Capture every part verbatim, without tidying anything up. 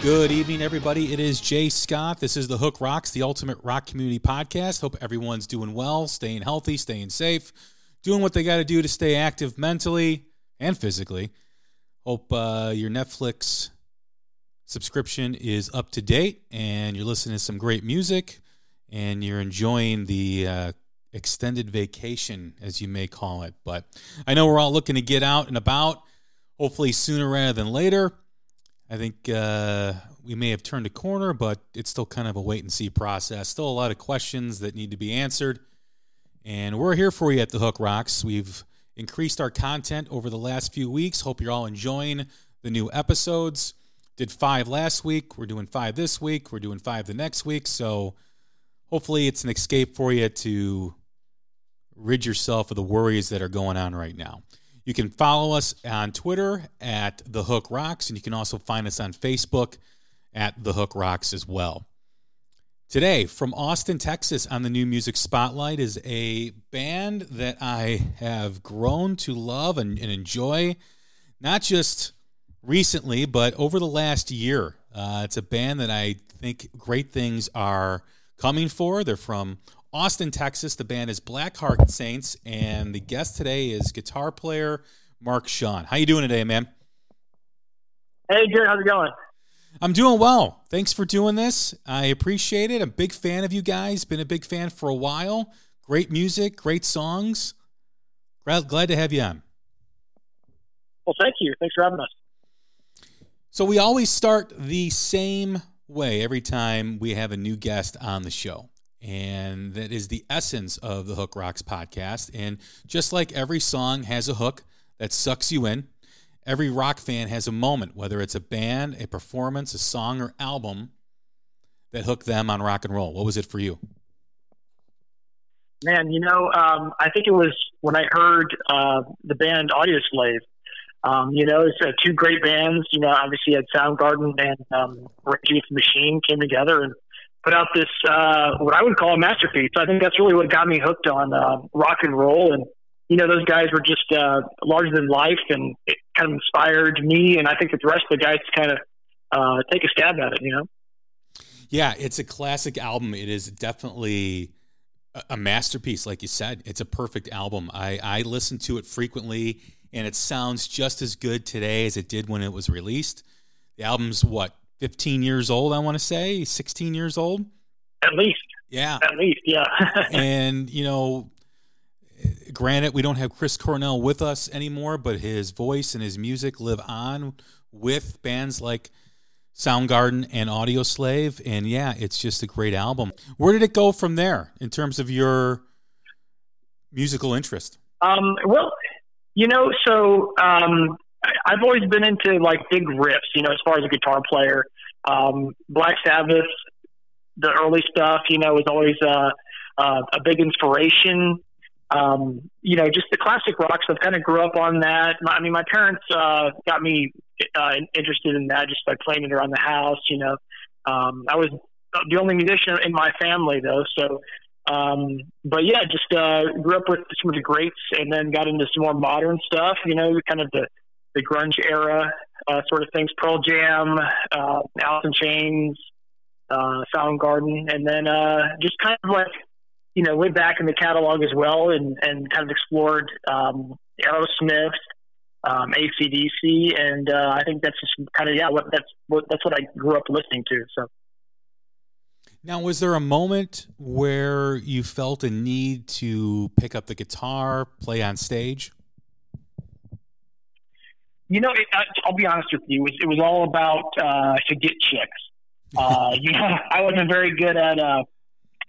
Good evening, everybody. It is Jay Scott. This is The Hook Rocks, the ultimate rock community podcast. Hope everyone's doing well, staying healthy, staying safe, doing what they got to do to stay active mentally and physically. Hope uh, your Netflix subscription is up to date and you're listening to some great music and you're enjoying the uh, extended vacation, as you may call it. But I know we're all looking to get out and about, hopefully sooner rather than later. I think uh, we may have turned a corner, but it's still kind of a wait-and-see process. Still a lot of questions that need to be answered, and we're here for you at The Hook Rocks. We've increased our content over the last few weeks. Hope you're all enjoying the new episodes. Did five last week. We're doing five this week. We're doing five the next week, so hopefully it's an escape for you to rid yourself of the worries that are going on right now. You can follow us on Twitter at The Hook Rocks, and you can also find us on Facebook at The Hook Rocks as well. Today, from Austin, Texas, on the New Music Spotlight is a band that I have grown to love and, and enjoy, not just recently, but over the last year. Uh, it's a band that I think great things are coming for. They're from Austin, Texas. The band is Black Heart Saints, and the guest today is guitar player Mark Sean. How you doing today, man? Hey, Jared. How's it going? I'm doing well. Thanks for doing this. I appreciate it. I'm a big fan of you guys. Been a big fan for a while. Great music, great songs. Glad to have you on. Well, thank you. Thanks for having us. So we always start the same way every time we have a new guest on the show. And that is the essence of the Hook Rocks podcast. And just like every song has a hook that sucks you in, every rock fan has a moment, whether it's a band, a performance, a song, or album that hooked them on rock and roll. What was it for you? Man, you know, um, I think it was when I heard uh, the band Audioslave. Um, you know, it's uh, two great bands. You know, obviously you had Soundgarden and um, Rage Against the Machine came together and put out this, uh, what I would call a masterpiece. I think that's really what got me hooked on uh, rock and roll. And, you know, those guys were just uh, larger than life, and it kind of inspired me. And I think that the rest of the guys kind of uh, take a stab at it, you know? Yeah, it's a classic album. It is definitely a masterpiece, like you said. It's a perfect album. I, I listen to it frequently, and it sounds just as good today as it did when it was released. The album's what? fifteen years old, I want to say, sixteen years old. At least. Yeah. At least, yeah. And, you know, granted, we don't have Chris Cornell with us anymore, but his voice and his music live on with bands like Soundgarden and Audioslave. And, yeah, it's just a great album. Where did it go from there in terms of your musical interest? Um, well, you know, so um, – I've always been into like big riffs, you know, as far as a guitar player. Um, Black Sabbath, the early stuff, you know, was always uh, uh, a big inspiration. Um, you know, just the classic rock stuff. Kind of grew up on that. My, I mean, my parents uh, got me uh, interested in that just by playing it around the house. You know, um, I was the only musician in my family though, so. Um, but yeah, just uh, grew up with some of the greats, and then got into some more modern stuff. You know, kind of the the grunge era uh, sort of things, Pearl Jam, uh, Alice in Chains, uh, Soundgarden, and then uh, just kind of like, you know, went back in the catalog as well and, and kind of explored um, Aerosmith, um, A C D C, and uh, I think that's just kind of, yeah, what, that's, what, that's what I grew up listening to, so. Now, was there a moment where you felt a need to pick up the guitar, play on stage? You know, it, I'll be honest with you. It was, it was all about uh, to get chicks. Uh, you know, I wasn't very good at uh,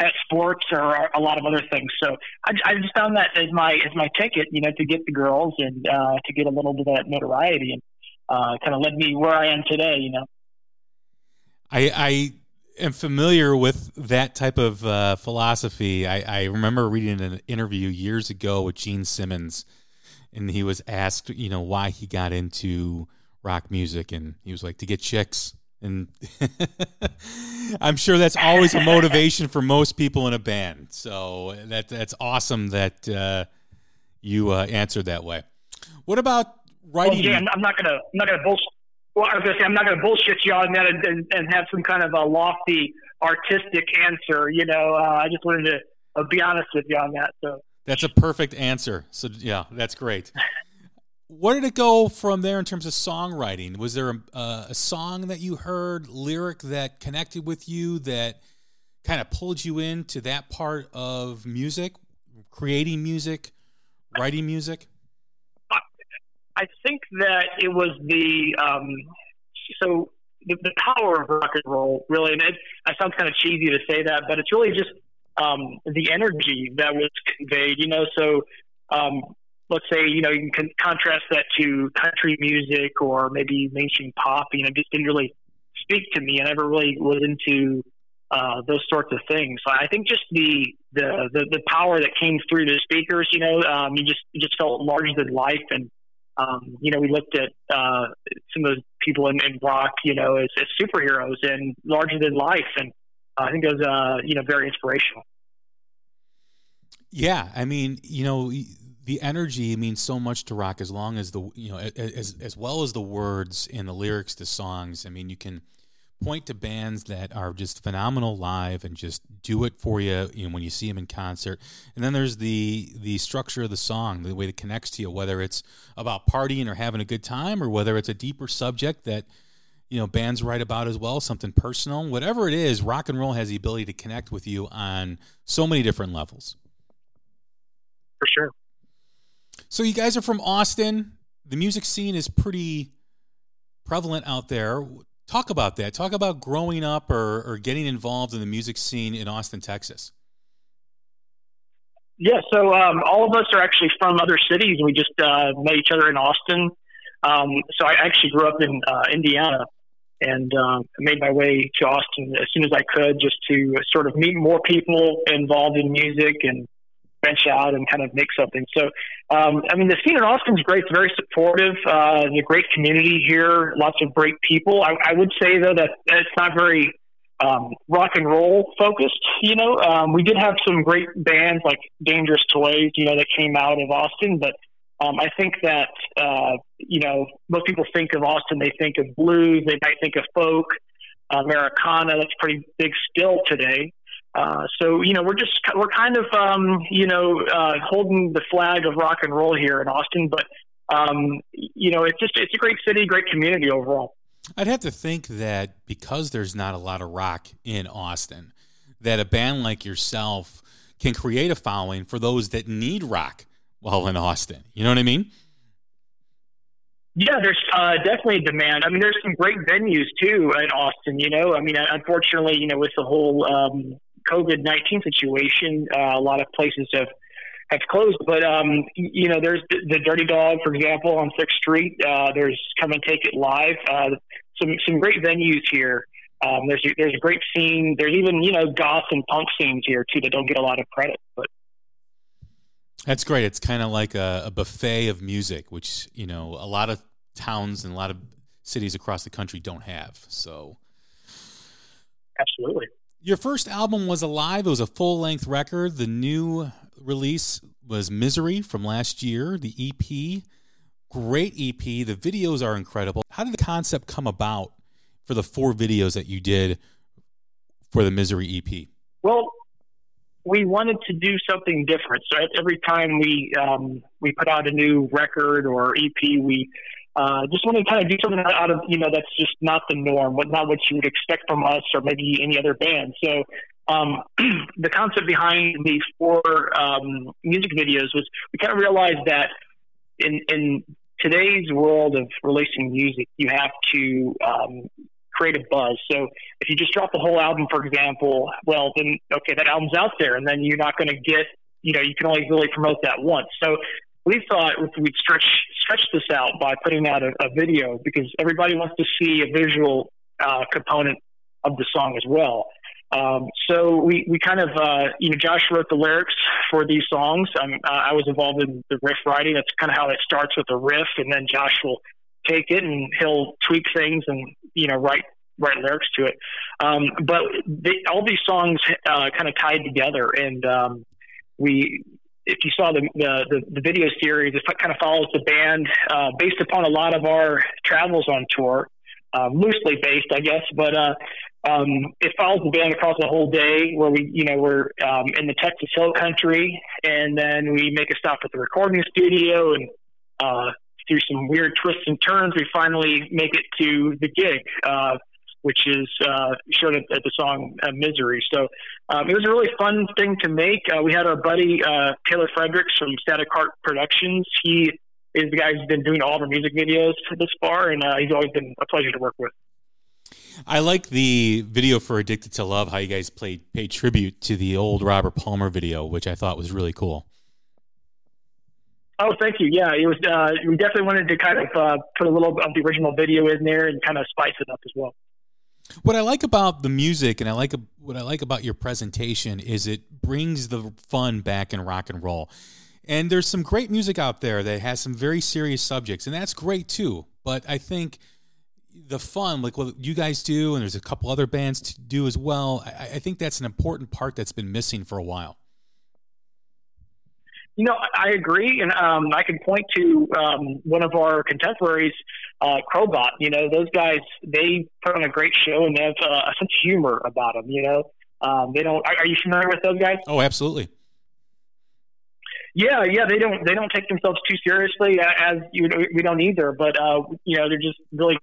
at sports or a lot of other things. So I, I just found that as my as my ticket, you know, to get the girls and uh, to get a little bit of that notoriety, and uh, kind of led me where I am today. You know, I. I... I'm familiar with that type of uh, philosophy. I, I remember reading an interview years ago with Gene Simmons, and he was asked, you know, why he got into rock music, and he was like, to get chicks. And I'm sure that's always a motivation for most people in a band. So that that's awesome that uh, you uh, answered that way. What about writing? Well, yeah, I'm not gonna, I'm not gonna bullshit. Well, I was going to say, I'm not going to bullshit you on that and, and, and have some kind of a lofty artistic answer. You know, uh, I just wanted to uh, be honest with you on that. So that's a perfect answer. So, yeah, that's great. Where did it go from there in terms of songwriting? Was there a, uh, a song that you heard, lyric that connected with you, that kind of pulled you into that part of music, creating music, writing music? I think that it was the um, so the, the power of rock and roll, really. And it, it sounds kind of cheesy to say that, but it's really just um, the energy that was conveyed. You know, so um, let's say you know you can con- contrast that to country music or maybe mainstream pop. You know, just didn't really speak to me. I never really was into uh, those sorts of things. So I think just the, the the the power that came through the speakers. You know, um, you just you just felt larger than life. And Um, you know, we looked at uh, some of those people in, in rock, you know, as, as superheroes and larger than life. And uh, I think it was, uh, you know, very inspirational. Yeah. I mean, you know, the energy means so much to rock as long as the, you know, as, as well as the words and the lyrics to songs. I mean, you can point to bands that are just phenomenal live and just do it for you, you know, when you see them in concert. And then there's the the structure of the song, the way it connects to you, whether it's about partying or having a good time or whether it's a deeper subject that, you know, bands write about as well, something personal. Whatever it is, rock and roll has the ability to connect with you on so many different levels. For sure. So you guys are from Austin. The music scene is pretty prevalent out there. Talk about that. Talk about growing up or, or getting involved in the music scene in Austin, Texas. Yeah, so um, all of us are actually from other cities. We just uh, met each other in Austin. Um, so I actually grew up in uh, Indiana and uh, made my way to Austin as soon as I could just to sort of meet more people involved in music and branch out and kind of make something. So, um, I mean, the scene in Austin's great. It's very supportive. Uh, there's a great community here. Lots of great people. I, I would say though that it's not very, um, rock and roll focused, you know, um, we did have some great bands like Dangerous Toys, you know, that came out of Austin, but, um, I think that, uh, you know, most people think of Austin, they think of blues, they might think of folk, Americana. That's pretty big still today. Uh, so, you know, we're just, we're kind of, um, you know, uh, holding the flag of rock and roll here in Austin, but, um, you know, it's just, it's a great city, great community overall. I'd have to think that because there's not a lot of rock in Austin, that a band like yourself can create a following for those that need rock while in Austin. You know what I mean? Yeah, there's uh, definitely a demand. I mean, there's some great venues too in Austin, you know, I mean, unfortunately, you know, with the whole, um, COVID nineteen situation. Uh, a lot of places have, have closed, but, um, you know, there's the, the Dirty Dog, for example, on sixth Street. Uh, there's Come and Take It Live. Uh, some, some great venues here. Um, there's, there's a great scene. There's even, you know, goth and punk scenes here too that don't get a lot of credit, but. That's great. It's kind of like a, a buffet of music, which, you know, a lot of towns and a lot of cities across the country don't have. So. Absolutely. Your first album was Alive. It was a full-length record. The new release was Misery from last year, the E P. Great E P. The videos are incredible. How did the concept come about for the four videos that you did for the Misery E P? Well, we wanted to do something different. So every time we um, we put out a new record or E P, we uh, just wanted to kind of do something out of, you know, that's just not the norm, what not what you would expect from us or maybe any other band. So um, the concept behind the four um, music videos was we kind of realized that in in today's world of releasing music, you have to um, create a buzz. So if you just drop the whole album, for example, well, then, okay, that album's out there, and then you're not going to get, you know, you can only really promote that once. So we thought we'd stretch stretch this out by putting out a, a video, because everybody wants to see a visual uh, component of the song as well. Um, so we, we kind of, uh, you know, Josh wrote the lyrics for these songs. Um, uh, I was involved in the riff writing. That's kind of how it starts, with the riff, and then Josh will take it and he'll tweak things and, you know, write, write lyrics to it. Um, but they, all these songs, uh, kind of tied together. And, um, we, if you saw the, the, the video series, it kind of follows the band, uh, based upon a lot of our travels on tour, uh, loosely based, I guess. But, uh, Um, it follows the band across the whole day, where we, you know, we're um, in the Texas Hill country, and then we make a stop at the recording studio, and uh, through some weird twists and turns, we finally make it to the gig, uh, which is uh, shown at, at the song uh, Misery. So um, it was a really fun thing to make. Uh, we had our buddy uh, Taylor Fredericks from Static Heart Productions. He is the guy who's been doing all of our music videos this far, and uh, he's always been a pleasure to work with. I like the video for Addicted to Love, how you guys played, paid tribute to the old Robert Palmer video, which I thought was really cool. Oh, thank you. Yeah, it was. Uh, we definitely wanted to kind of uh, put a little of the original video in there and kind of spice it up as well. What I like about the music, and I like what I like about your presentation, is it brings the fun back in rock and roll. And there's some great music out there that has some very serious subjects, and that's great too. But I think the fun, like what you guys do, and there's a couple other bands to do as well, I, I think that's an important part that's been missing for a while. You know, I agree, and um, I can point to um, one of our contemporaries, uh, Crowbot. You know, those guys, they put on a great show, and they have uh, a sense of humor about them. You know, um, they don't. Are, are you familiar with those guys? Oh, absolutely. Yeah, yeah, they don't. They don't take themselves too seriously, as you know, we don't either. But uh, you know, they're just really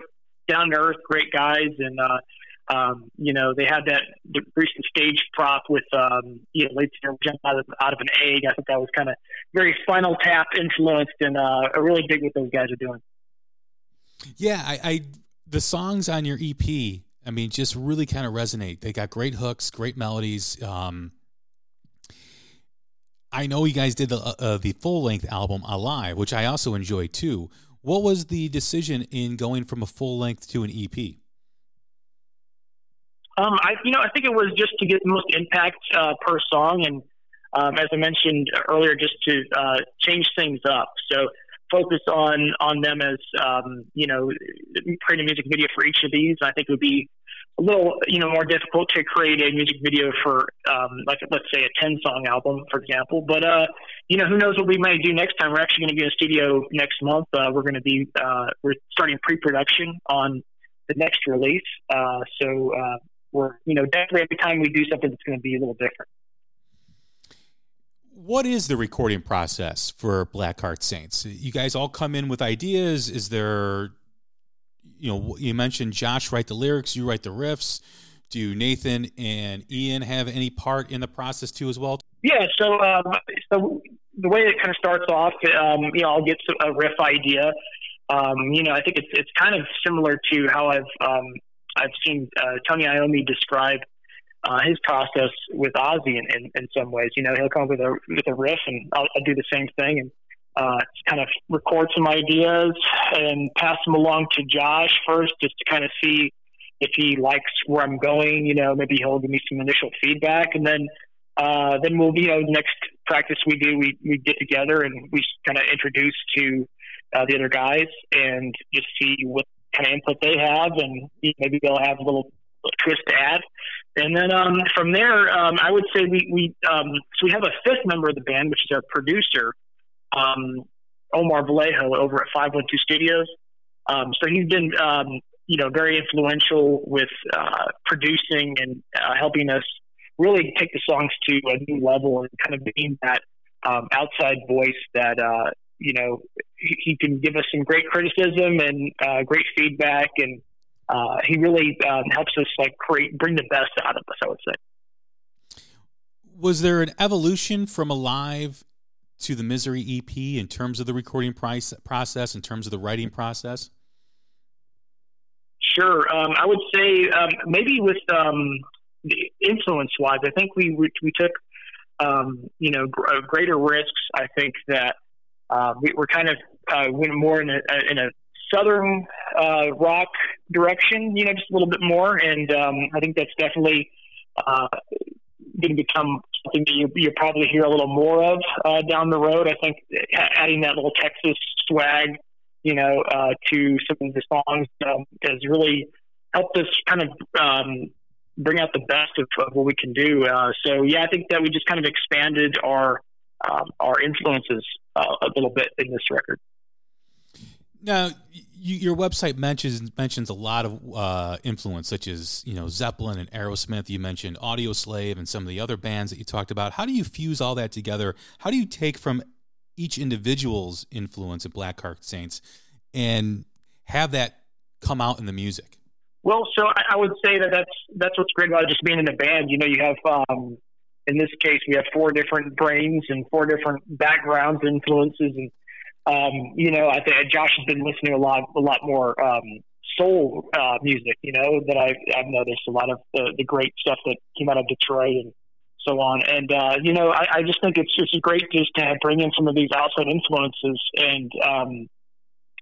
down to earth, great guys, and uh, um, you know, they had that the recent stage prop with um, you know, late jump out of out of an egg. I think that was kind of very Spinal Tap influenced, and uh, I really dig what those guys are doing. Yeah, I, I the songs on your E P, I mean, just really kind of resonate. They got great hooks, great melodies. Um, I know you guys did the uh, the full length album Alive, which I also enjoy too. What was the decision in going from a full length to an E P? Um, I, you know, I think it was just to get the most impact uh, per song, and um, as I mentioned earlier, just to uh, change things up. So focus on on them as um, you know, create a music video for each of these. I think it would be a little, you know, more difficult to create a music video for, um, like, let's say a ten song album, for example. But, uh, you know, who knows what we may do next time. We're actually going to be in a studio next month. Uh, we're going to be, uh, we're starting pre-production on the next release. Uh, so, uh, we're, you know, definitely every time we do something, it's going to be a little different. What is the recording process for Black Heart Saints? You guys all come in with ideas. Is there, you know, you mentioned Josh write the lyrics, you write the riffs. Do Nathan and Ian have any part in the process too as well? Yeah, so um, so the way it kind of starts off, um, you know, I'll get a riff idea. Um, you know, I think it's it's kind of similar to how I've um, I've seen uh, Tony Iommi describe uh, his process with Ozzy in, in, in some ways. You know, he'll come up with a with a riff, and I'll, I'll do the same thing, and Uh, kind of record some ideas and pass them along to Josh first, just to kind of see if he likes where I'm going. You know, maybe he'll give me some initial feedback, and then uh, then we'll, you know, next practice we do, we, we get together and we kind of introduce to uh, the other guys and just see what kind of input they have, and maybe they'll have a little twist to add. And then um, from there, um, I would say we, we um, so we have a fifth member of the band, which is our producer, Um, Omar Vallejo over at five one two Studios. Um, so he's been, um, you know, very influential with uh, producing and uh, helping us really take the songs to a new level and kind of being that um, outside voice that, uh, you know, he, he can give us some great criticism and uh, great feedback. And uh, he really um, helps us like create, bring the best out of us, I would say. Was there an evolution from Alive to the Misery E P in terms of the recording price, process, in terms of the writing process? Sure. Um, I would say um, maybe with um, influence-wise, I think we we took, um, you know, gr- greater risks. I think that uh, we were kind of uh, went more in a, in a southern uh, rock direction, you know, just a little bit more. And um, I think that's definitely uh, going to become something that you, you'll probably hear a little more of uh, down the road. I think adding that little Texas swag, you know, uh, to some of the songs um, has really helped us kind of um, bring out the best of, of what we can do. Uh, so, yeah, I think that we just kind of expanded our um, our influences uh, a little bit in this record. Now, you, your website mentions mentions a lot of uh, influence, such as, you know, Zeppelin and Aerosmith. You mentioned Audioslave and some of the other bands that you talked about. How do you fuse all that together? How do you take from each individual's influence at Black Heart Saints and have that come out in the music? Well, so I, I would say that that's, that's what's great about just being in a band. You know, you have, um, in this case, we have four different brains and four different backgrounds, influences. And, um, you know, I think Josh has been listening a lot, a lot more, um, soul, uh, music, you know, that I've, I've noticed a lot of the, the great stuff that came out of Detroit and so on. And, uh, you know, I, I just think it's just great just to bring in some of these outside influences and, um,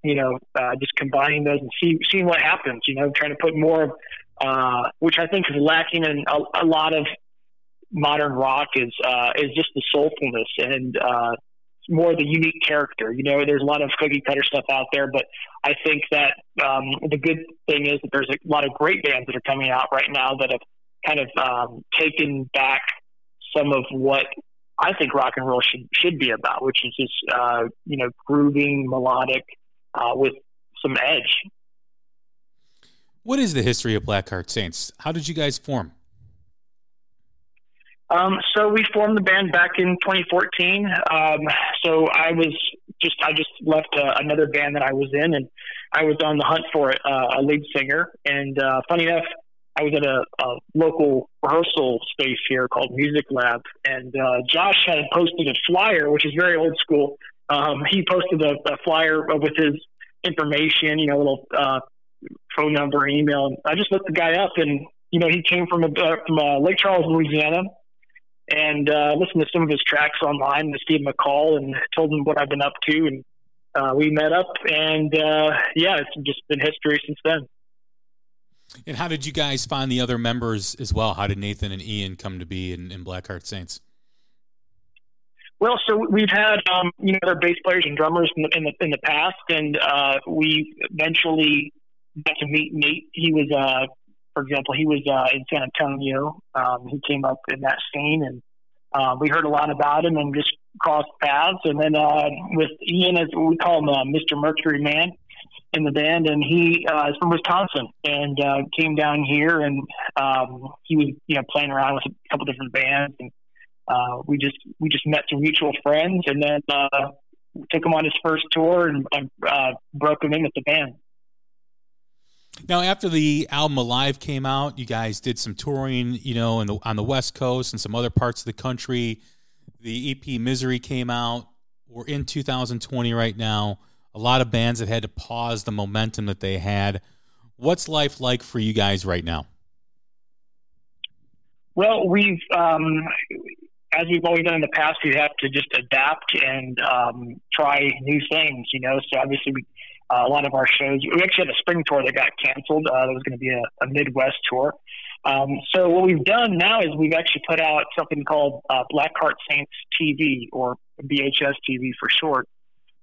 you know, uh, just combining those and see, seeing what happens, you know, trying to put more, uh, which I think is lacking in a, a lot of modern rock is, uh, is just the soulfulness and, uh, more the unique character. You know, there's a lot of cookie cutter stuff out there, but I think that, um, the good thing is that there's a lot of great bands that are coming out right now that have kind of, um, taken back some of what I think rock and roll should, should be about, which is just, uh, you know, grooving, melodic, uh, with some edge. What is the history of Black Heart Saints? How did you guys form? Um, so we formed the band back in twenty fourteen. Um, so I was just, I just left uh, another band that I was in, and I was on the hunt for uh, a lead singer. And, uh, funny enough, I was at a, a local rehearsal space here called Music Lab, and uh, Josh had posted a flyer, which is very old school. Um, he posted a, a flyer with his information, you know, a little uh, phone number, email. And I just looked the guy up, and, you know, he came from, a, uh, from uh, Lake Charles, Louisiana, and uh, listened to some of his tracks online to Steve McCall and told him what I've been up to. And uh, we met up, and uh, yeah, it's just been history since then. And how did you guys find the other members as well? How did Nathan and Ian come to be in, in Black Heart Saints? Well, so we've had, um, you know, other bass players and drummers in the, in the, in the past, and uh, we eventually got to meet Nate. He was, uh, for example, he was uh, in San Antonio. Um, he came up in that scene, and uh, we heard a lot about him and just crossed paths. And then uh, with Ian, as we call him, uh, Mister Mercury Man, in the band, and he uh, is from Wisconsin and uh, came down here, and um, he was, you know, playing around with a couple different bands, and uh, we just we just met some mutual friends, and then uh, took him on his first tour and uh, broke him in with the band. Now, after the album Alive came out, you guys did some touring, you know, in the, on the West Coast and some other parts of the country. The E P Misery came out. We're in two thousand twenty right now. A lot of bands have had to pause the momentum that they had. What's life like for you guys right now? Well, we've, um, as we've always done in the past, we have to just adapt and um, try new things, you know? So obviously we, uh, a lot of our shows, we actually had a spring tour that got canceled. Uh, there was going to be a, a Midwest tour. Um, so what we've done now is we've actually put out something called uh, Black Heart Saints T V, or B H S T V for short.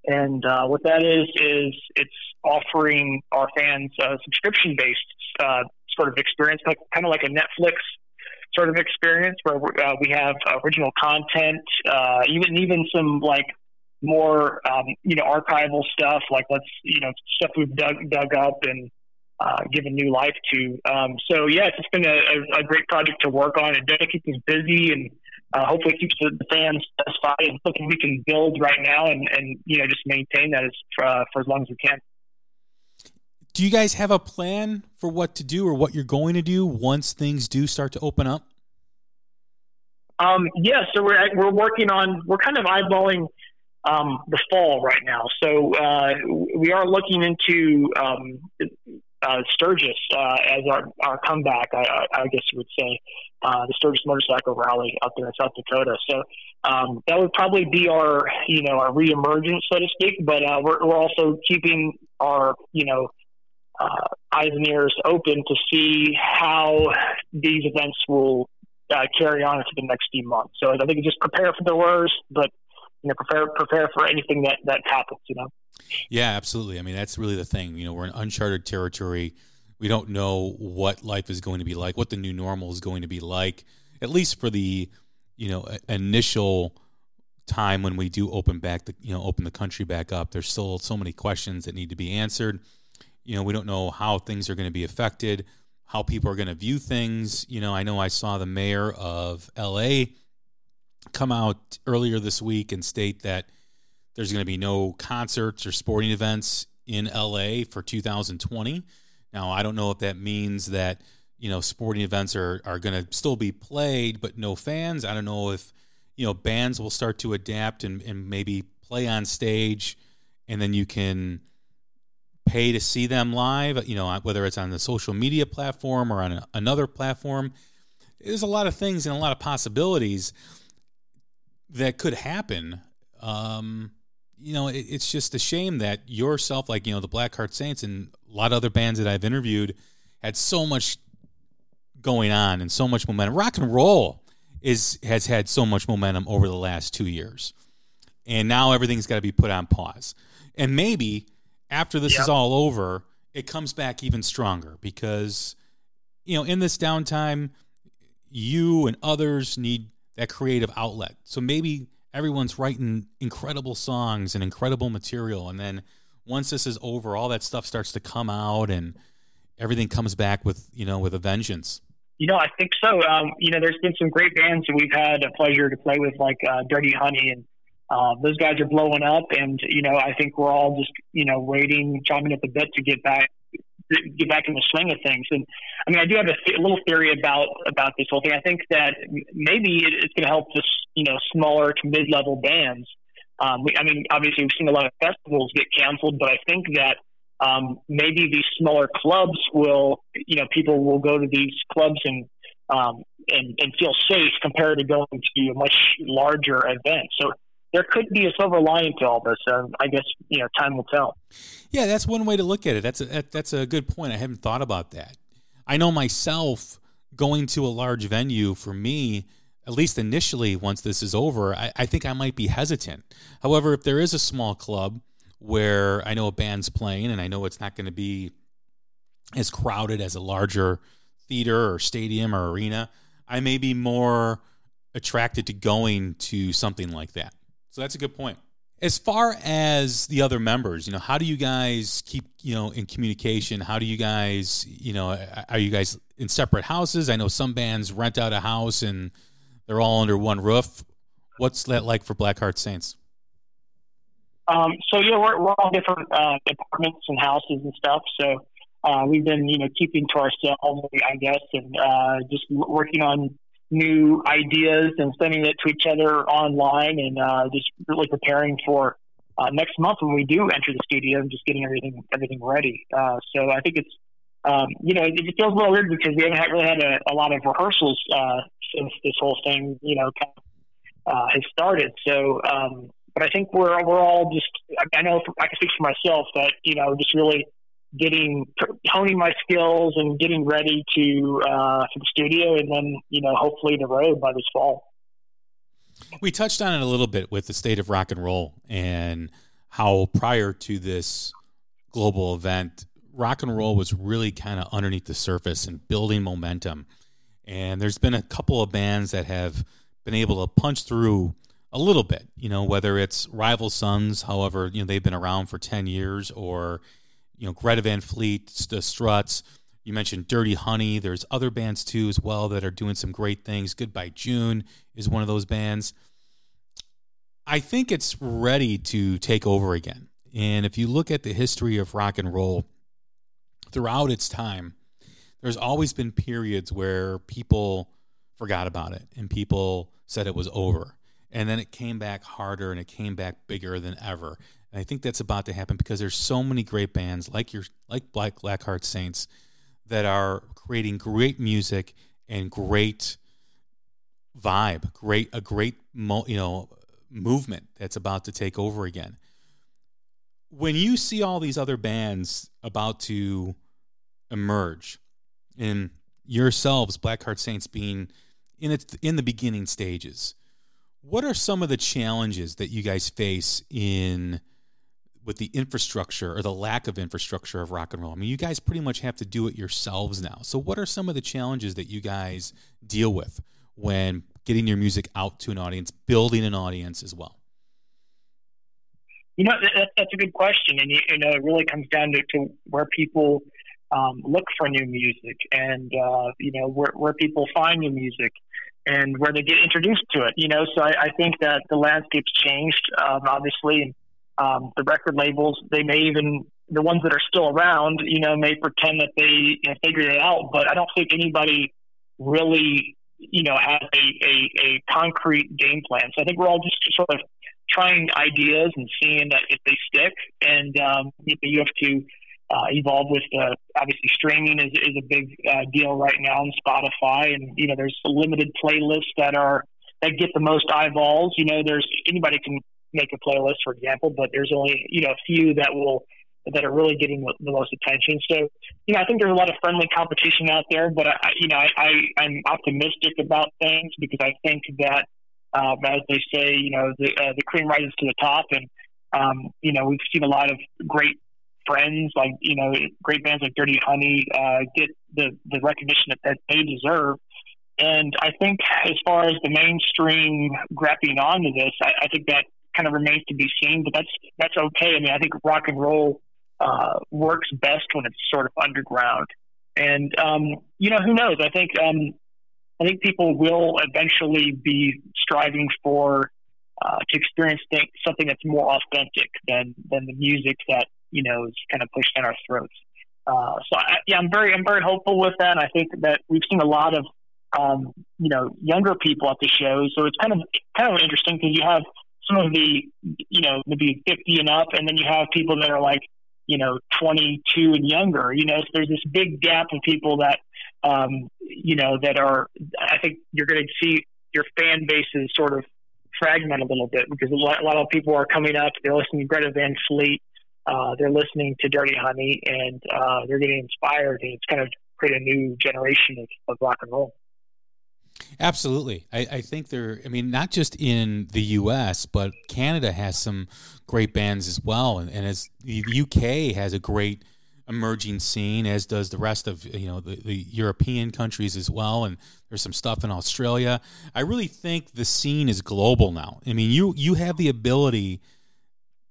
And uh, what that is, is it's offering our fans a subscription-based uh, sort of experience, like, kind of like a Netflix sort of experience where uh, we have original content, uh, even even some like more, um, you know, archival stuff, like let's, you know, stuff we've dug, dug up and uh, given new life to. Um, so yeah, it's been a, a great project to work on. It does keep us busy, and uh, hopefully keeps the fans satisfied and something we can build right now and, and, you know, just maintain that as, uh, for as long as we can. Do you guys have a plan for what to do or what you're going to do once things do start to open up? Um, yeah, so we're, we're working on, we're kind of eyeballing um, the fall right now. So uh, we are looking into um, uh, Sturgis uh, as our, our comeback, I, I guess you would say, uh, the Sturgis Motorcycle Rally out there in South Dakota. So um, that would probably be our, you know, our reemergence, so to speak. But uh, we're, we're also keeping our, you know, uh, eyes and ears open to see how these events will Uh, carry on into the next few months. So I think just prepare for the worst, but you know, prepare prepare for anything that, that happens, you know? Yeah, absolutely. I mean, that's really the thing. You know, we're in uncharted territory. We don't know what life is going to be like, what the new normal is going to be like, at least for the, you know, initial time when we do open back the, you know, open the country back up. There's still so many questions that need to be answered. You know, we don't know how things are going to be affected, how people are going to view things. You know, I know I saw the mayor of L A come out earlier this week and state that there's going to be no concerts or sporting events in L A for two thousand twenty. Now, I don't know if that means that, you know, sporting events are, are going to still be played, but no fans. I don't know if, you know, bands will start to adapt and, and maybe play on stage, and then you can pay to see them live, you know, whether it's on the social media platform or on a, another platform. There's a lot of things and a lot of possibilities that could happen. Um, you know, it, it's just a shame that yourself, like, you know, the Black Heart Saints and a lot of other bands that I've interviewed had so much going on and so much momentum. Rock and roll is has had so much momentum over the last two years. And now everything's got to be put on pause. And maybe after this yep. is all over, it comes back even stronger because, you know, in this downtime, you and others need that creative outlet. So maybe everyone's writing incredible songs and incredible material. And then once this is over, all that stuff starts to come out and everything comes back with, you know, with a vengeance. You know, I think so. Um, you know, there's been some great bands that we've had a pleasure to play with, like uh, Dirty Honey and, Uh, those guys are blowing up, and you know, I think we're all just you know waiting, chomping at the bit to get back, get back in the swing of things. And I mean, I do have a, th- a little theory about about this whole thing. I think that maybe it, it's going to help this you know smaller to mid-level bands. Um, we, I mean, obviously we've seen a lot of festivals get canceled, but I think that um, maybe these smaller clubs will, you know, people will go to these clubs and. Um, and and feel safe compared to going to a much larger event. So there could be a silver lining to all this. Uh, I guess, you know, time will tell. Yeah, that's one way to look at it. That's a, that's a good point. I haven't thought about that. I know myself going to a large venue for me, at least initially, once this is over, I, I think I might be hesitant. However, if there is a small club where I know a band's playing and I know it's not going to be as crowded as a larger theater or stadium or arena, I may be more attracted to going to something like that. So that's a good point. As far as the other members, you know, how do you guys keep, you know, in communication? How do you guys, you know, are you guys in separate houses? I know some bands rent out a house and they're all under one roof. What's that like for Black Heart Saints? Um, so, yeah, we're, we're all different uh, apartments and houses and stuff. So uh, we've been, you know, keeping to ourselves, I guess, and uh, just working on new ideas and sending it to each other online, and uh, just really preparing for uh, next month when we do enter the studio and just getting everything everything ready. Uh, so I think it's um, you know it, it feels a little weird because we haven't really had a, a lot of rehearsals uh, since this whole thing you know kind of, uh, has started. So, um, but I think we're we're all just I know I can speak for myself that you know just really getting honing my skills and getting ready to uh for the studio, and then you know hopefully the road by this fall. We touched on it a little bit with the state of rock and roll and how prior to this global event rock and roll was really kind of underneath the surface and building momentum, and there's been a couple of bands that have been able to punch through a little bit, you know whether it's Rival Sons, however you know they've been around for ten years, or you know, Greta Van Fleet, the Struts. You mentioned Dirty Honey. There's other bands, too, as well that are doing some great things. Goodbye June is one of those bands. I think it's ready to take over again. And if you look at the history of rock and roll throughout its time, there's always been periods where people forgot about it and people said it was over. And then it came back harder and it came back bigger than ever. And I think that's about to happen because there's so many great bands like your like Black, Black Heart Saints that are creating great music and great vibe, great a great mo, you know movement that's about to take over again. When you see all these other bands about to emerge, and yourselves, Black Heart Saints, being in its in the beginning stages, what are some of the challenges that you guys face in with the infrastructure or the lack of infrastructure of rock and roll? I mean, you guys pretty much have to do it yourselves now. So what are some of the challenges that you guys deal with when getting your music out to an audience, building an audience as well? You know, that, that's a good question. And, you, you know, it really comes down to, to where people um, look for new music and, uh, you know, where, where people find new music and where they get introduced to it, you know? So I, I think that the landscape's changed, um, obviously, and, Um, the record labels, they may even, the ones that are still around, you know, may pretend that they you know, figured it out, but I don't think anybody really, you know, has a, a, a concrete game plan. So I think we're all just sort of trying ideas and seeing that if they stick, and um, you have to uh, evolve with the, obviously streaming is, is a big uh, deal right now on Spotify. And, you know, there's limited playlists that are, that get the most eyeballs. You know, there's, anybody can make a playlist, for example, but there's only, you know, a few that will, that are really getting the, the most attention. So, you know, I think there's a lot of friendly competition out there, but I, you know, I, I, I'm optimistic about things because I think that, um, as they say, you know, the, uh, the cream rises to the top, and, um, you know, we've seen a lot of great friends, like, you know, great bands like Dirty Honey, uh, get the, the recognition that, that they deserve. And I think as far as the mainstream grabbing onto this, I, I think that kind of remains to be seen, but that's that's okay. I mean, I think rock and roll uh, works best when it's sort of underground, and um, you know, who knows? I think um, I think people will eventually be striving for uh, to experience th- something that's more authentic than than the music that you know is kind of pushed down our throats. Uh, so I, yeah, I'm very I'm very hopeful with that. And I think that we've seen a lot of um, you know younger people at the show, so it's kind of kind of interesting because you have some of the, you know, maybe fifty and up, and then you have people that are like, you know, twenty-two and younger, you know, so there's this big gap of people that, um, you know, that are, I think you're going to see your fan bases sort of fragment a little bit because a lot, a lot of people are coming up, they're listening to Greta Van Fleet, uh, they're listening to Dirty Honey, and uh, they're getting inspired, and it's kind of create a new generation of, of rock and roll. Absolutely. I, I think they're, I mean, not just in the U S, but Canada has some great bands as well. And, and as the U K has a great emerging scene, as does the rest of, you know, the, the European countries as well. And there's some stuff in Australia. I really think the scene is global now. I mean, you, you have the ability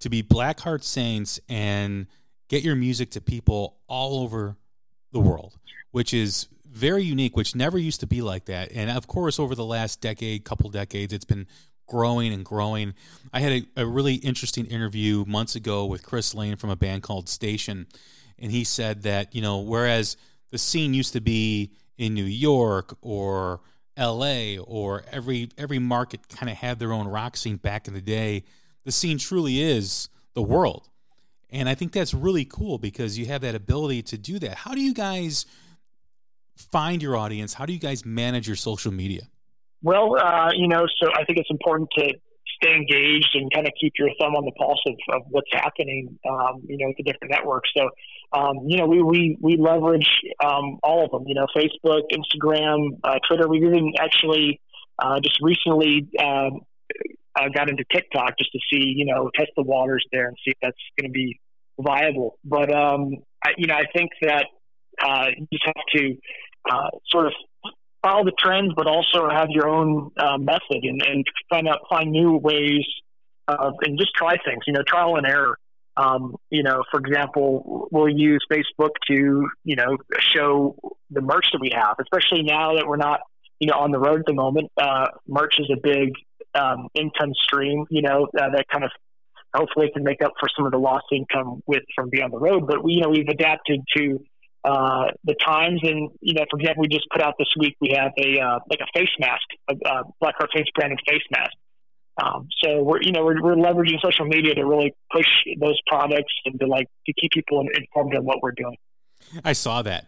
to be Black Heart Saints and get your music to people all over the world, which is very unique, which never used to be like that. And of course, over the last decade, couple decades, it's been growing and growing. I had a, a really interesting interview months ago with Chris Lane from a band called Station. And he said that, you know, whereas the scene used to be in New York or L A or every, every market kind of had their own rock scene back in the day, the scene truly is the world. And I think that's really cool because you have that ability to do that. How do you guys find your audience? How do you guys manage your social media? Well, uh, you know, so I think it's important to stay engaged and kind of keep your thumb on the pulse of, of what's happening, um, you know, with the different networks. So, um, you know, we, we, we leverage um, all of them, you know, Facebook, Instagram, uh, Twitter. We've even actually uh, just recently uh, uh, got into TikTok just to see, you know, test the waters there and see if that's going to be viable. But, um, I, you know, I think that uh, you just have to Uh, sort of follow the trends, but also have your own uh, method and, and find out, find new ways of, and just try things, you know, trial and error. Um, you know, for example, we'll use Facebook to, you know, show the merch that we have, especially now that we're not, you know, on the road at the moment. Uh, merch is a big um, income stream, you know, uh, that kind of hopefully can make up for some of the lost income with from being on the road. But we, you know, we've adapted to uh, the times. And, you know, for example, we just put out this week, we have a, uh, like a face mask, a, a Black Heart Saints branded face mask. Um, so we're, you know, we're, we're leveraging social media to really push those products and to like, to keep people informed on what we're doing. I saw that.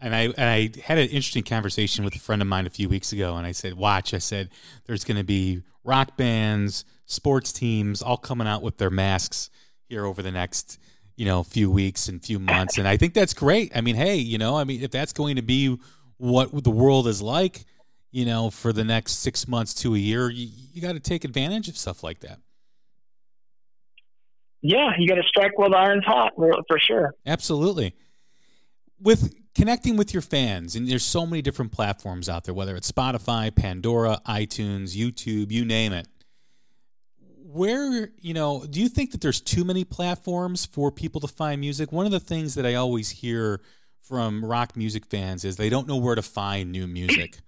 And I, and I had an interesting conversation with a friend of mine a few weeks ago. And I said, watch, I said, there's going to be rock bands, sports teams, all coming out with their masks here over the next, you know, few weeks and few months. And I think that's great. I mean, hey, you know, I mean, if that's going to be what the world is like, you know, for the next six months to a year, you, you got to take advantage of stuff like that. Yeah, you got to strike while the iron's hot, for sure. Absolutely. With connecting with your fans, and there's so many different platforms out there, whether it's Spotify, Pandora, iTunes, YouTube, you name it. Where, you know, do you think that there's too many platforms for people to find music? One of the things that I always hear from rock music fans is they don't know where to find new music.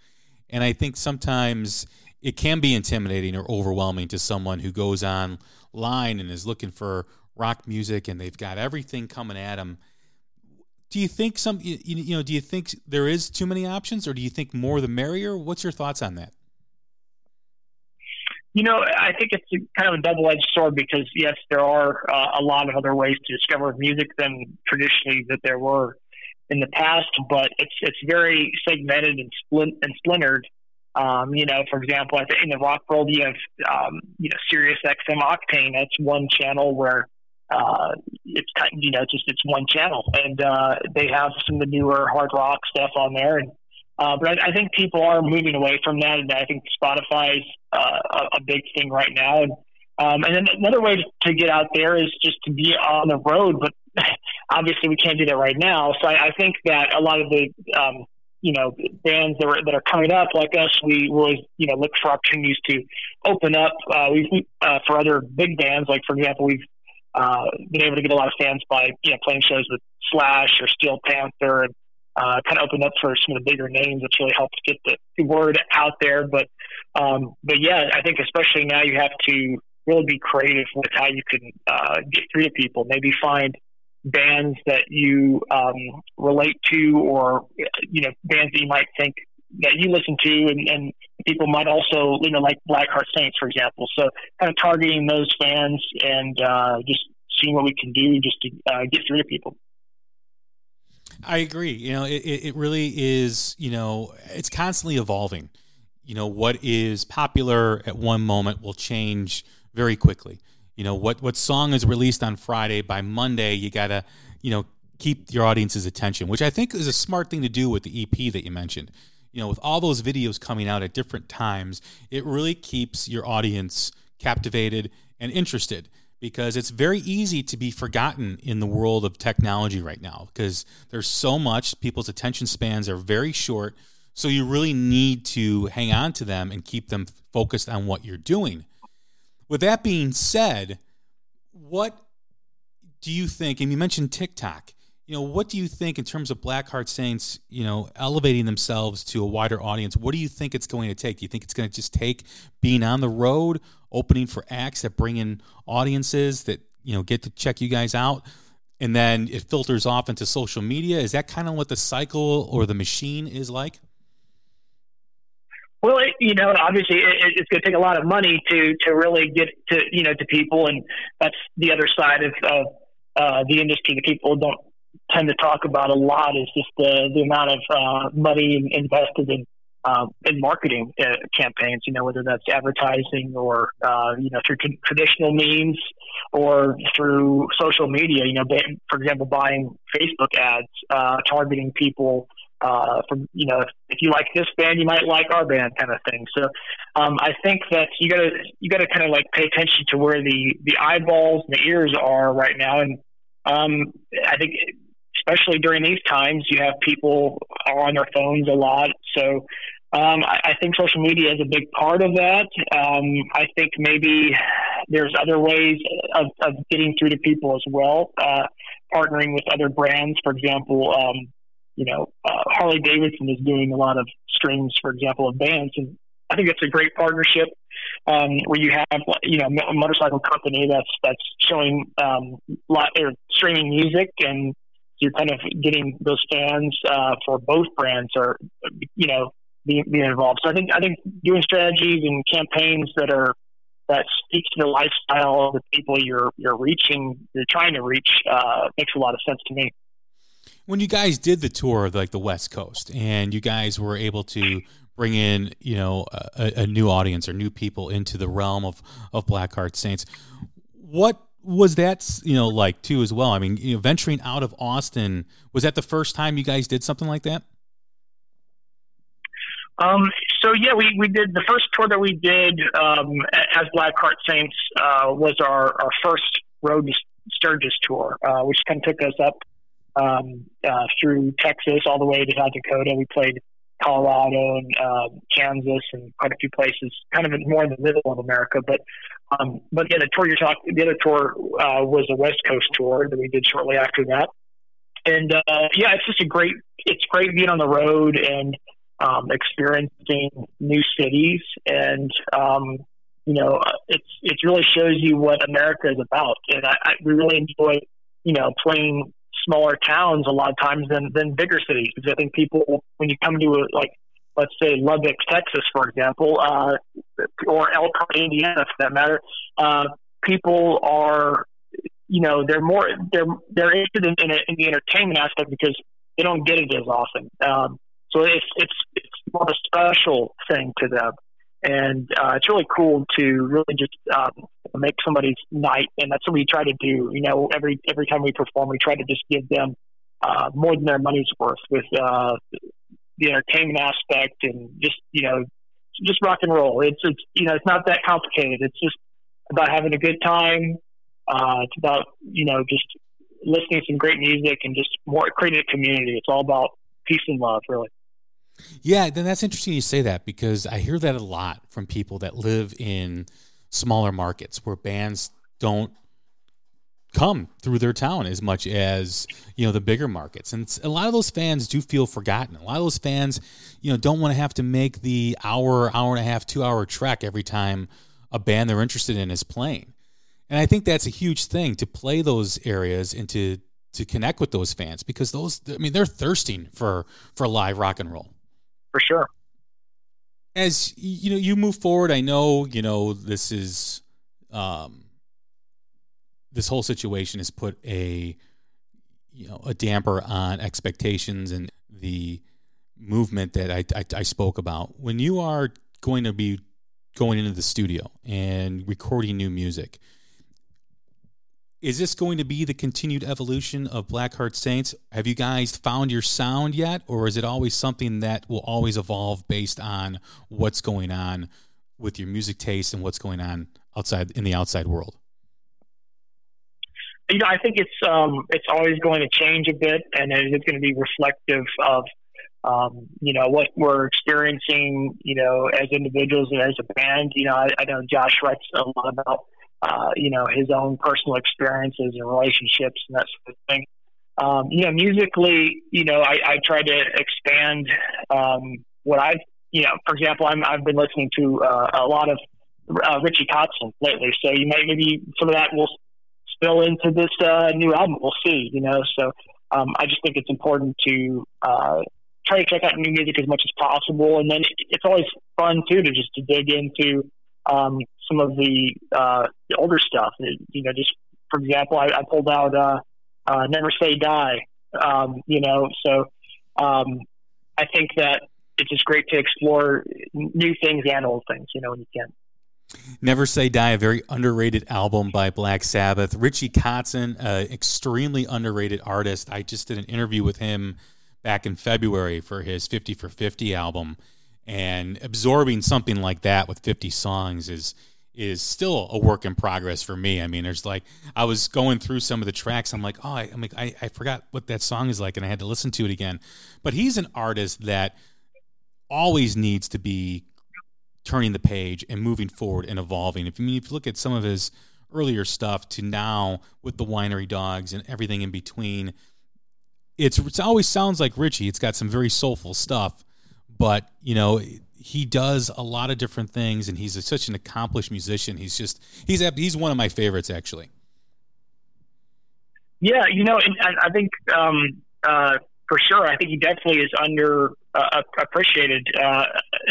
And I think sometimes it can be intimidating or overwhelming to someone who goes online and is looking for rock music and they've got everything coming at them. Do you think some, you know, do you think there is too many options, or do you think more the merrier? What's your thoughts on that? You know, I think it's kind of a double-edged sword because yes, there are uh, a lot of other ways to discover music than traditionally that there were in the past, but it's it's very segmented and splint and splintered. Um, you know, for example, I think in the rock world, you have um, you know SiriusXM Octane. That's one channel where uh, it's you know just it's one channel, and uh, they have some of the newer hard rock stuff on there. And uh, but I, I think people are moving away from that, and I think Spotify is uh, a, a big thing right now. And um, and then another way to get out there is just to be on the road, but obviously we can't do that right now. So I, I think that a lot of the, um, you know, bands that, were, that are coming up like us, we will, you know, look for opportunities to open up uh, we, uh, for other big bands. Like, for example, we've uh, been able to get a lot of fans by, you know, playing shows with Slash or Steel Panther and uh, kind of open up for some of the bigger names. It's really helped get the word out there. But, um, but yeah, I think especially now you have to really be creative with how you can uh, get through to people, maybe find bands that you um, relate to, or you know, bands that you might think that you listen to, and, and people might also, you know, like Black Heart Saints, for example. So, kind of targeting those fans and uh, just seeing what we can do just to uh, get through to people. I agree. You know, it it really is. You know, it's constantly evolving. You know, what is popular at one moment will change very quickly. You know, what, what song is released on Friday, by Monday you got to, you know, keep your audience's attention, which I think is a smart thing to do with the E P that you mentioned. You know, with all those videos coming out at different times, it really keeps your audience captivated and interested, because it's very easy to be forgotten in the world of technology right now, because there's so much, people's attention spans are very short, so you really need to hang on to them and keep them focused on what you're doing. With that being said, what do you think, and you mentioned TikTok, you know, what do you think in terms of Black Heart Saints, you know, elevating themselves to a wider audience? What do you think it's going to take? Do you think it's going to just take being on the road, opening for acts that bring in audiences that, you know, get to check you guys out, and then it filters off into social media? Is that kind of what the cycle or the machine is like? Well, it, you know, obviously it, it's going to take a lot of money to, to really get to, you know, to people. And that's the other side of, of uh, the industry that people don't tend to talk about a lot, is just the, the amount of uh, money invested in, uh, in marketing uh, campaigns, you know, whether that's advertising or, uh, you know, through t- traditional means or through social media, you know, for example, buying Facebook ads, uh, targeting people. Uh, from, you know, if, if you like this band, you might like our band, kind of thing. So, um, I think that you gotta, you gotta kind of like pay attention to where the, the eyeballs and the ears are right now. And, um, I think especially during these times, you have people are on their phones a lot. So, Um, I, I think social media is a big part of that. Um, I think maybe there's other ways of, of getting through to people as well. Uh, partnering with other brands, for example, um, you know, uh, Harley Davidson is doing a lot of streams, for example, of bands. And I think it's a great partnership, um, where you have, you know, a motorcycle company that's, that's showing, um, live, or streaming music, and you're kind of getting those fans, uh, for both brands, or, you know, Being, being involved. So I think I think doing strategies and campaigns that are that speak to the lifestyle of the people you're you're reaching, you're trying to reach, uh, makes a lot of sense to me. When you guys did the tour of like the West Coast, and you guys were able to bring in, you know, a, a new audience or new people into the realm of of Black Heart Saints, what was that, you know, like too as well? I mean, you know, venturing out of Austin, was that the first time you guys did something like that? Um, so yeah, we, we did the first tour that we did, um, as Black Heart Saints, uh, was our, our first road to Sturgis tour, uh, which kind of took us up, um, uh, through Texas all the way to South Dakota. We played Colorado and, uh, Kansas and quite a few places, kind of more in the middle of America. But, um, but yeah, the tour you're talking, the other tour, uh, was a West Coast tour that we did shortly after that. And, uh, yeah, it's just a great, it's great being on the road and, um, experiencing new cities, and, um, you know, it's, it really shows you what America is about. And I, I, we really enjoy, you know, playing smaller towns a lot of times than, than bigger cities. Because I think people, when you come to a, like, let's say Lubbock, Texas, for example, uh, or Elkhart, Indiana, for that matter, uh, people are, you know, they're more, they're, they're interested in, in, a, in the entertainment aspect because they don't get it as often. Um, So it's, it's, it's more of a special thing to them. And, uh, it's really cool to really just, um, make somebody's night. And that's what we try to do. You know, every, every time we perform, we try to just give them, uh, more than their money's worth with, uh, the entertainment aspect and just, you know, just rock and roll. It's, it's, you know, it's not that complicated. It's just about having a good time. Uh, it's about, you know, just listening to some great music and just more creating a community. It's all about peace and love, really. Yeah, then that's interesting you say that, because I hear that a lot from people that live in smaller markets where bands don't come through their town as much as, you know, the bigger markets. And a lot of those fans do feel forgotten. A lot of those fans, you know, don't want to have to make the hour, hour and a half, two hour trek every time a band they're interested in is playing. And I think that's a huge thing, to play those areas and to, to connect with those fans, because those, I mean, they're thirsting for, for live rock and roll. For sure. As you know, you move forward, I know, you know, this is, um, this whole situation has put a, you know, a damper on expectations and the movement that I, I, I spoke about. When you are going to be going into the studio and recording new music, is this going to be the continued evolution of Black Heart Saints? Have you guys found your sound yet, or is it always something that will always evolve based on what's going on with your music taste and what's going on outside in the outside world? You know, I think it's um, it's always going to change a bit, and it's going to be reflective of um, you know, what we're experiencing, you know, as individuals and as a band. You know, I, I know Josh writes a lot about, Uh, you know, his own personal experiences and relationships and that sort of thing. Um, you know, musically, you know, I, I try to expand um, what I've, you know, for example, I'm, I've been listening to uh, a lot of uh, Richie Kotzen lately. So you might, maybe some of that will spill into this uh, new album. We'll see, you know. So um, I just think it's important to uh, try to check out new music as much as possible. And then it, it's always fun, too, to just to dig into um, some of the, uh, the older stuff. You know, just for example, I, I pulled out, uh, uh, Never Say Die. Um, you know, so, um, I think that it's just great to explore new things and old things, you know, when you can. Never Say Die, a very underrated album by Black Sabbath. Richie Kotzen, an extremely underrated artist. I just did an interview with him back in February for his fifty for fifty album, and absorbing something like that with fifty songs is, is still a work in progress for me. I mean, there's like, I was going through some of the tracks. I'm like, oh, I, I'm like, I, I forgot what that song is like, and I had to listen to it again. But he's an artist that always needs to be turning the page and moving forward and evolving. If, I mean, if you look at some of his earlier stuff to now with the Winery Dogs and everything in between, it's, it always sounds like Richie. It's got some very soulful stuff, but, you know, he does a lot of different things, and he's a, such an accomplished musician. He's just he's he's one of my favorites, actually. Yeah, you know, and I, I think um, uh, for sure, I think he definitely is under uh, appreciated, uh,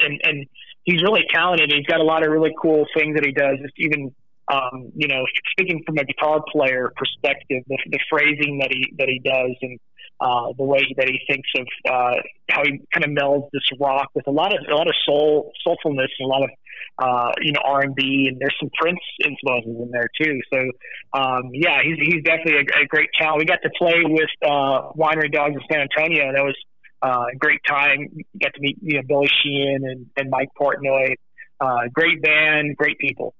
and and he's really talented. He's got a lot of really cool things that he does. Just even um, you know, speaking from a guitar player perspective, the, the phrasing that he that he does, and Uh, the way that he thinks of uh, how he kind of melds this rock with a lot of a lot of soul soulfulness and a lot of uh, you know R and B, and there's some Prince influences in there too. So um, yeah, he's he's definitely a, a great talent. We got to play with uh, Winery Dogs in San Antonio. That was uh, a great time. We got to meet you know Billy Sheehan and, and Mike Portnoy. Uh, great band, great people.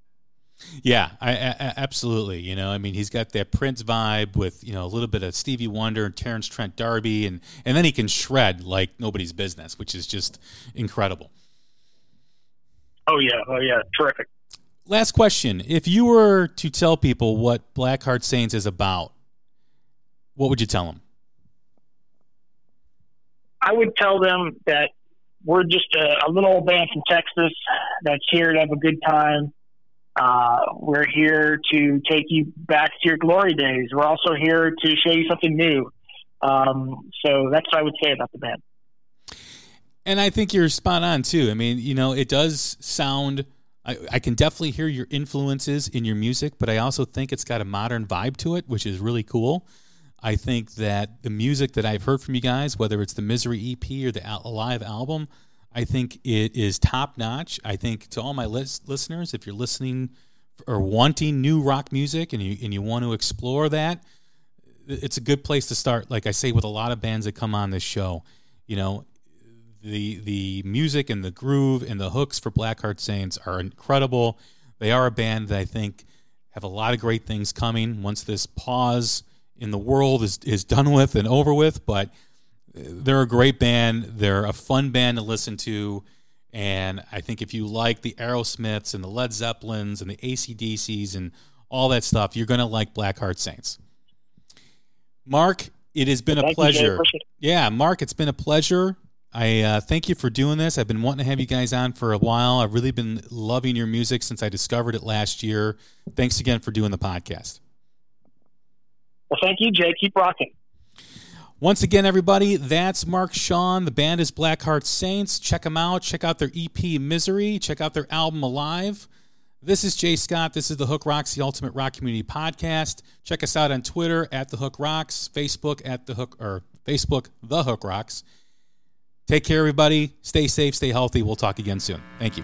Yeah, I, I, absolutely. You know, I mean, he's got that Prince vibe with, you know, a little bit of Stevie Wonder and Terrence Trent D'Arby, and, and then he can shred like nobody's business, which is just incredible. Oh, yeah. Oh, yeah. Terrific. Last question. If you were to tell people what Black Heart Saints is about, what would you tell them? I would tell them that we're just a, a little old band from Texas that's here to have a good time. Uh, we're here to take you back to your glory days. We're also here to show you something new. Um, so that's what I would say about the band. And I think you're spot on too. I mean, you know, it does sound, I, I can definitely hear your influences in your music, but I also think it's got a modern vibe to it, which is really cool. I think that the music that I've heard from you guys, whether it's the Misery E P or the Alive album, I think it is top-notch. I think to all my list listeners, if you're listening or wanting new rock music and you and you want to explore that, it's a good place to start. Like I say with a lot of bands that come on this show, you know, the the music and the groove and the hooks for Black Heart Saints are incredible. They are a band that I think have a lot of great things coming once this pause in the world is, is done with and over with, but they're a great band. They're a fun band to listen to. And I think if you like the Aerosmiths and the Led Zeppelins and the A C D Cs and all that stuff, you're going to like Black Heart Saints. Mark, it has been well, a pleasure. You, yeah, Mark, it's been a pleasure. I uh, thank you for doing this. I've been wanting to have you guys on for a while. I've really been loving your music since I discovered it last year. Thanks again for doing the podcast. Well, thank you, Jay. Keep rocking. Once again, everybody, that's Mark Sean. The band is Black Heart Saints. Check them out. Check out their E P, Misery. Check out their album, Alive. This is Jay Scott. This is The Hook Rocks, the Ultimate Rock Community Podcast. Check us out on Twitter, at The Hook Rocks, Facebook, at The Hook, or Facebook, The Hook Rocks. Take care, everybody. Stay safe, stay healthy. We'll talk again soon. Thank you.